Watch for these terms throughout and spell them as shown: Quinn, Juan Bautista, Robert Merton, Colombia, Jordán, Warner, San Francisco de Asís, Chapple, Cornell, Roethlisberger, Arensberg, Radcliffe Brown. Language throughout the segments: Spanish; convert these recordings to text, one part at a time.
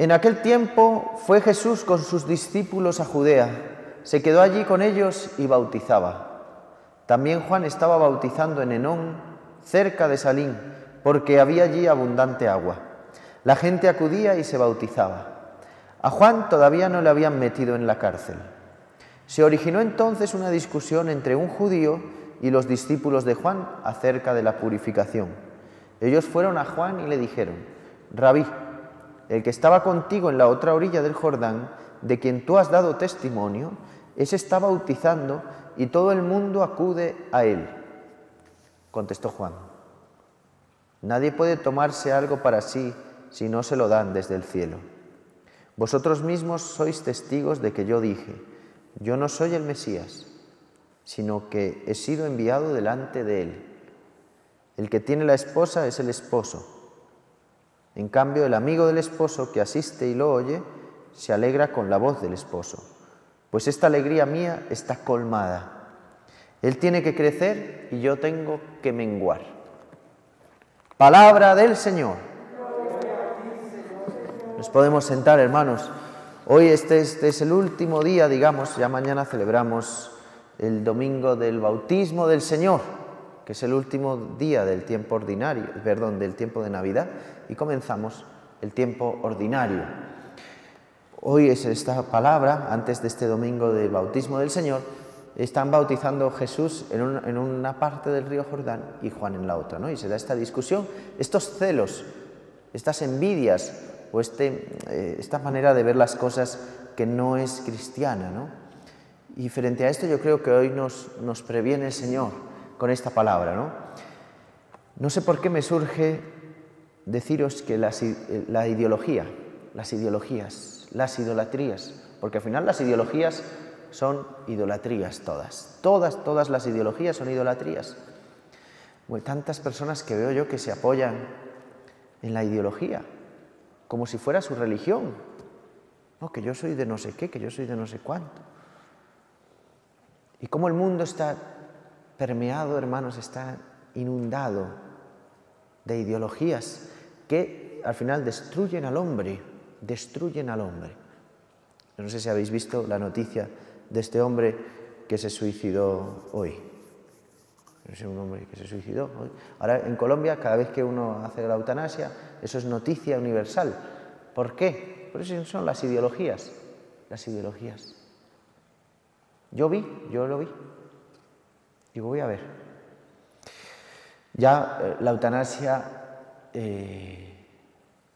En aquel tiempo fue Jesús con sus discípulos a Judea, se quedó allí con ellos y bautizaba. También Juan estaba bautizando en Enón, cerca de Salín, porque había allí abundante agua. La gente acudía y se bautizaba. A Juan todavía no le habían metido en la cárcel. Se originó entonces una discusión entre un judío y los discípulos de Juan acerca de la purificación. Ellos fueron a Juan y le dijeron: «Rabí, el que estaba contigo en la otra orilla del Jordán, de quien tú has dado testimonio, ese está bautizando y todo el mundo acude a él». Contestó Juan: «Nadie puede tomarse algo para sí si no se lo dan desde el cielo. Vosotros mismos sois testigos de que yo dije: yo no soy el Mesías, sino que he sido enviado delante de él. El que tiene la esposa es el esposo. En cambio, el amigo del esposo que asiste y lo oye, se alegra con la voz del esposo, pues esta alegría mía está colmada. Él tiene que crecer y yo tengo que menguar». Palabra del Señor. Nos podemos sentar, hermanos. Hoy este es el último día, digamos, ya mañana celebramos el domingo del bautismo del Señor, que es el último día del tiempo ordinario, perdón, del tiempo de Navidad, y comenzamos el tiempo ordinario. Hoy es esta palabra, antes de este domingo del bautismo del Señor, están bautizando Jesús en una parte del río Jordán y Juan en la otra, ¿no? Y se da esta discusión, estos celos, estas envidias, o esta manera de ver las cosas que no es cristiana, ¿no? Y frente a esto yo creo que hoy nos previene el Señor con esta palabra, ¿no? No sé por qué me surge deciros que la ideología, las ideologías, las idolatrías, porque al final las ideologías son idolatrías todas las ideologías son idolatrías. Bueno, tantas personas que veo yo que se apoyan en la ideología, como si fuera su religión, ¿no? Que yo soy de no sé qué, que yo soy de no sé cuánto. Y cómo el mundo está permeado, hermanos, está inundado de ideologías que al final destruyen al hombre, Yo no sé si habéis visto la noticia de este hombre que se suicidó hoy. Ahora en Colombia, cada vez que uno hace la eutanasia, eso es noticia universal. ¿Por qué? Por eso son las ideologías, Yo lo vi. Digo, voy a ver. Ya la eutanasia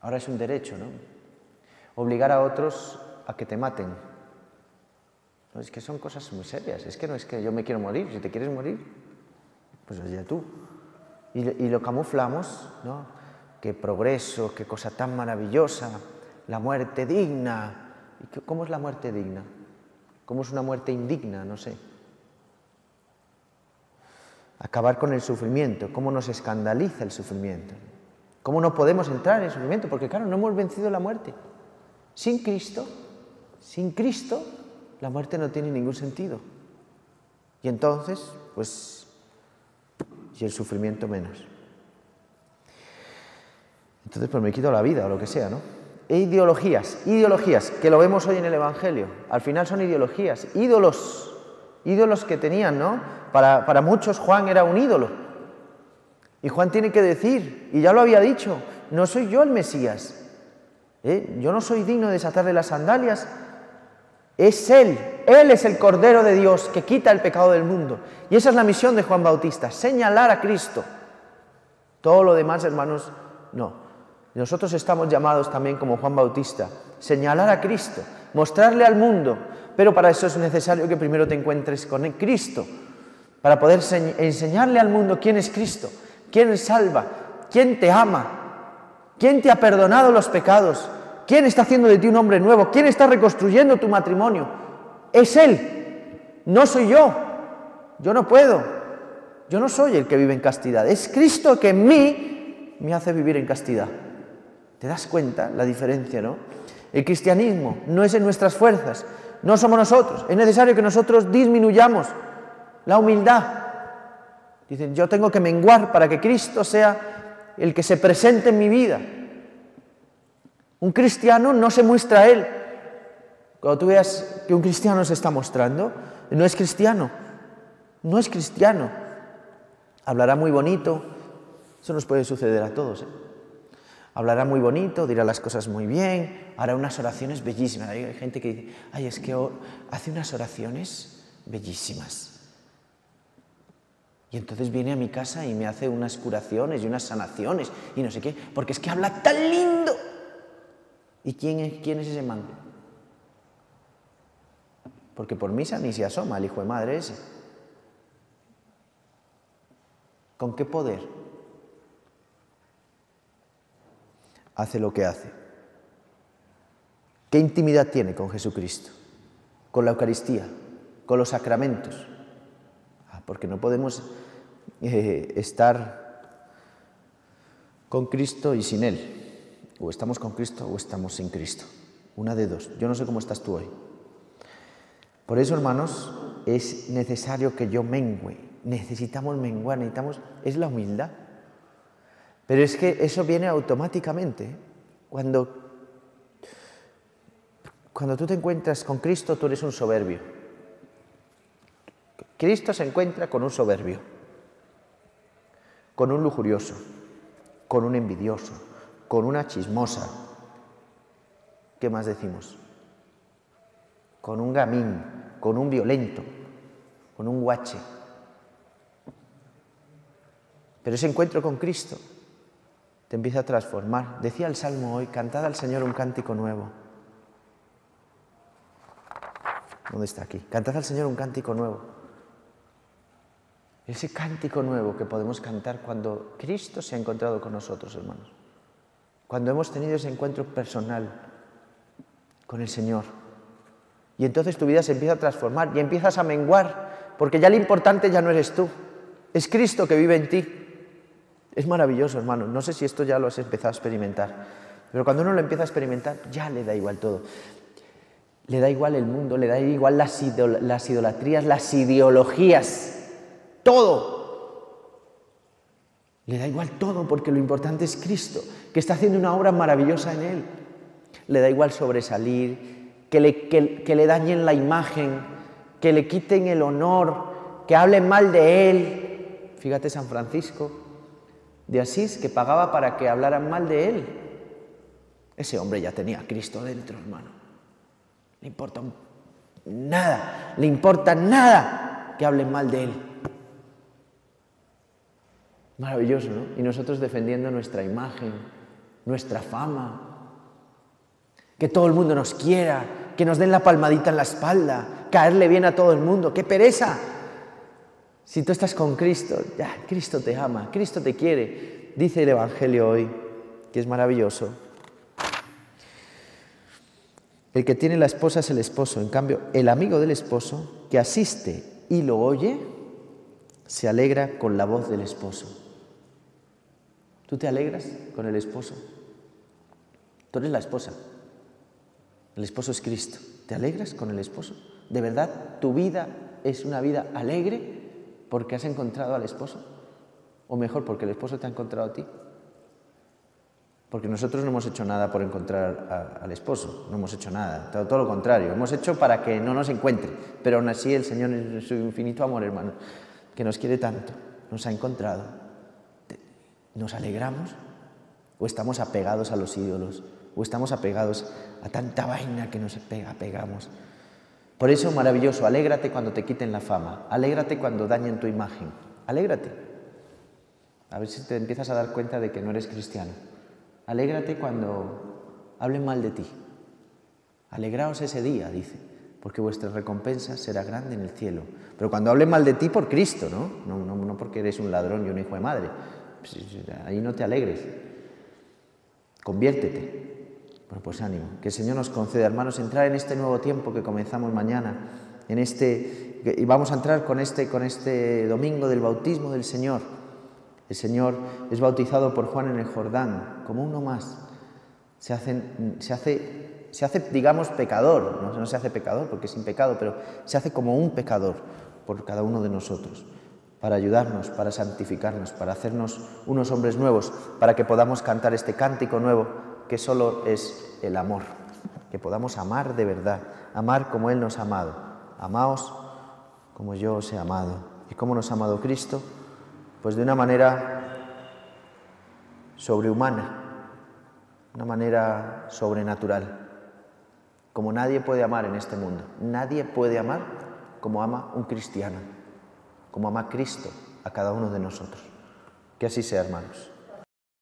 ahora es un derecho, ¿no? Obligar a otros a que te maten. No, es que son cosas muy serias. Es que no es que yo me quiero morir. Si te quieres morir, pues allá tú. Y lo camuflamos, ¿no? Qué progreso, qué cosa tan maravillosa. La muerte digna. ¿Cómo es la muerte digna? ¿Cómo es una muerte indigna? No sé. Acabar con el sufrimiento, cómo nos escandaliza el sufrimiento, cómo no podemos entrar en el sufrimiento, porque claro, no hemos vencido la muerte. Sin Cristo, la muerte no tiene ningún sentido. Y entonces, pues, y el sufrimiento menos. Entonces, pues me quito la vida o lo que sea, ¿no? E ideologías, que lo vemos hoy en el Evangelio, al final son ideologías, ídolos que tenían, ¿no? Para muchos Juan era un ídolo. Y Juan tiene que decir, y ya lo había dicho, no soy yo el Mesías. Yo no soy digno de desatarle las sandalias. Es Él es el Cordero de Dios que quita el pecado del mundo. Y esa es la misión de Juan Bautista, señalar a Cristo. Todo lo demás, hermanos, no. Nosotros estamos llamados también como Juan Bautista, señalar a Cristo, mostrarle al mundo. Pero para eso es necesario que primero te encuentres con Cristo, para poder enseñarle al mundo quién es Cristo, quién salva, quién te ama, quién te ha perdonado los pecados, quién está haciendo de ti un hombre nuevo, quién está reconstruyendo tu matrimonio. Es Él, no soy yo. Yo no puedo. Yo no soy el que vive en castidad. Es Cristo que en mí me hace vivir en castidad. ¿Te das cuenta la diferencia, no? El cristianismo no es en nuestras fuerzas, no somos nosotros. Es necesario que nosotros disminuyamos la humildad. Dicen, yo tengo que menguar para que Cristo sea el que se presente en mi vida. Un cristiano no se muestra a él. Cuando tú veas que un cristiano se está mostrando, no es cristiano. No es cristiano. Hablará muy bonito. Eso nos puede suceder a todos, ¿eh? Hablará muy bonito, dirá las cosas muy bien, hará unas oraciones bellísimas. Hay gente que dice, ay, es que hace unas oraciones bellísimas. Y entonces viene a mi casa y me hace unas curaciones y unas sanaciones y no sé qué, porque es que habla tan lindo. ¿Y quién es ese man? Porque por misa ni se asoma el hijo de madre ese. ¿Con qué poder hace lo que hace? ¿Qué intimidad tiene con Jesucristo? Con la Eucaristía, con los sacramentos. Porque no podemos estar con Cristo y sin Él. O estamos con Cristo o estamos sin Cristo. Una de dos. Yo no sé cómo estás tú hoy. Por eso, hermanos, es necesario que yo mengüe. Necesitamos menguar, es la humildad. Pero es que eso viene automáticamente. Cuando tú te encuentras con Cristo, tú eres un soberbio. Cristo se encuentra con un soberbio, con un lujurioso, con un envidioso, con una chismosa. ¿Qué más decimos? Con un gamín, con un violento, con un guache. Pero ese encuentro con Cristo te empieza a transformar. Decía el Salmo hoy, cantad al Señor un cántico nuevo. ¿Dónde está aquí? Cantad al Señor un cántico nuevo. Ese cántico nuevo que podemos cantar cuando Cristo se ha encontrado con nosotros, hermanos. Cuando hemos tenido ese encuentro personal con el Señor. Y entonces tu vida se empieza a transformar y empiezas a menguar. Porque ya lo importante ya no eres tú. Es Cristo que vive en ti. Es maravilloso, hermanos. No sé si esto ya lo has empezado a experimentar. Pero cuando uno lo empieza a experimentar, ya le da igual todo. Le da igual el mundo, le da igual las idolatrías, las ideologías. Todo. Le da igual todo porque lo importante es Cristo, que está haciendo una obra maravillosa en él. Le da igual sobresalir, que le dañen la imagen, que le quiten el honor, que hablen mal de él. Fíjate San Francisco de Asís, que pagaba para que hablaran mal de él. Ese hombre ya tenía a Cristo dentro, hermano. Le importa nada, que hablen mal de él. Maravilloso, ¿no? Y nosotros defendiendo nuestra imagen, nuestra fama. Que todo el mundo nos quiera, que nos den la palmadita en la espalda, caerle bien a todo el mundo. ¡Qué pereza! Si tú estás con Cristo, ya, Cristo te ama, Cristo te quiere. Dice el Evangelio hoy, que es maravilloso. El que tiene la esposa es el esposo. En cambio, el amigo del esposo, que asiste y lo oye, se alegra con la voz del esposo. ¿Tú te alegras con el esposo? Tú eres la esposa. El esposo es Cristo. ¿Te alegras con el esposo? ¿De verdad tu vida es una vida alegre porque has encontrado al esposo? O mejor, porque el esposo te ha encontrado a ti. Porque nosotros no hemos hecho nada por encontrar al esposo. No hemos hecho nada. Todo lo contrario. Hemos hecho para que no nos encuentre. Pero aún así el Señor en su infinito amor, hermano, que nos quiere tanto, nos ha encontrado. ¿Nos alegramos? ¿O estamos apegados a los ídolos? ¿O estamos apegados a tanta vaina que nos apegamos? Por eso, maravilloso, alégrate cuando te quiten la fama, alégrate cuando dañen tu imagen, alégrate. A ver si te empiezas a dar cuenta de que no eres cristiano. Alégrate cuando hablen mal de ti. Alegraos ese día, dice, porque vuestra recompensa será grande en el cielo. Pero cuando hablen mal de ti por Cristo, ¿no? No porque eres un ladrón y un hijo de madre. Pues ahí no te alegres, conviértete. Bueno, pues ánimo, que el Señor nos conceda, hermanos, entrar en este nuevo tiempo que comenzamos mañana, y vamos a entrar con este domingo del bautismo del Señor. El Señor es bautizado por Juan en el Jordán, como uno más. Se hace, digamos, pecador, no se hace pecador porque es sin pecado, pero se hace como un pecador por cada uno de nosotros, para ayudarnos, para santificarnos, para hacernos unos hombres nuevos, para que podamos cantar este cántico nuevo que solo es el amor, que podamos amar de verdad, amar como Él nos ha amado. Amaos como yo os he amado. ¿Y cómo nos ha amado Cristo? Pues de una manera sobrehumana, una manera sobrenatural, como nadie puede amar en este mundo. Nadie puede amar como ama un cristiano, como ama Cristo a cada uno de nosotros. Que así sea, hermanos.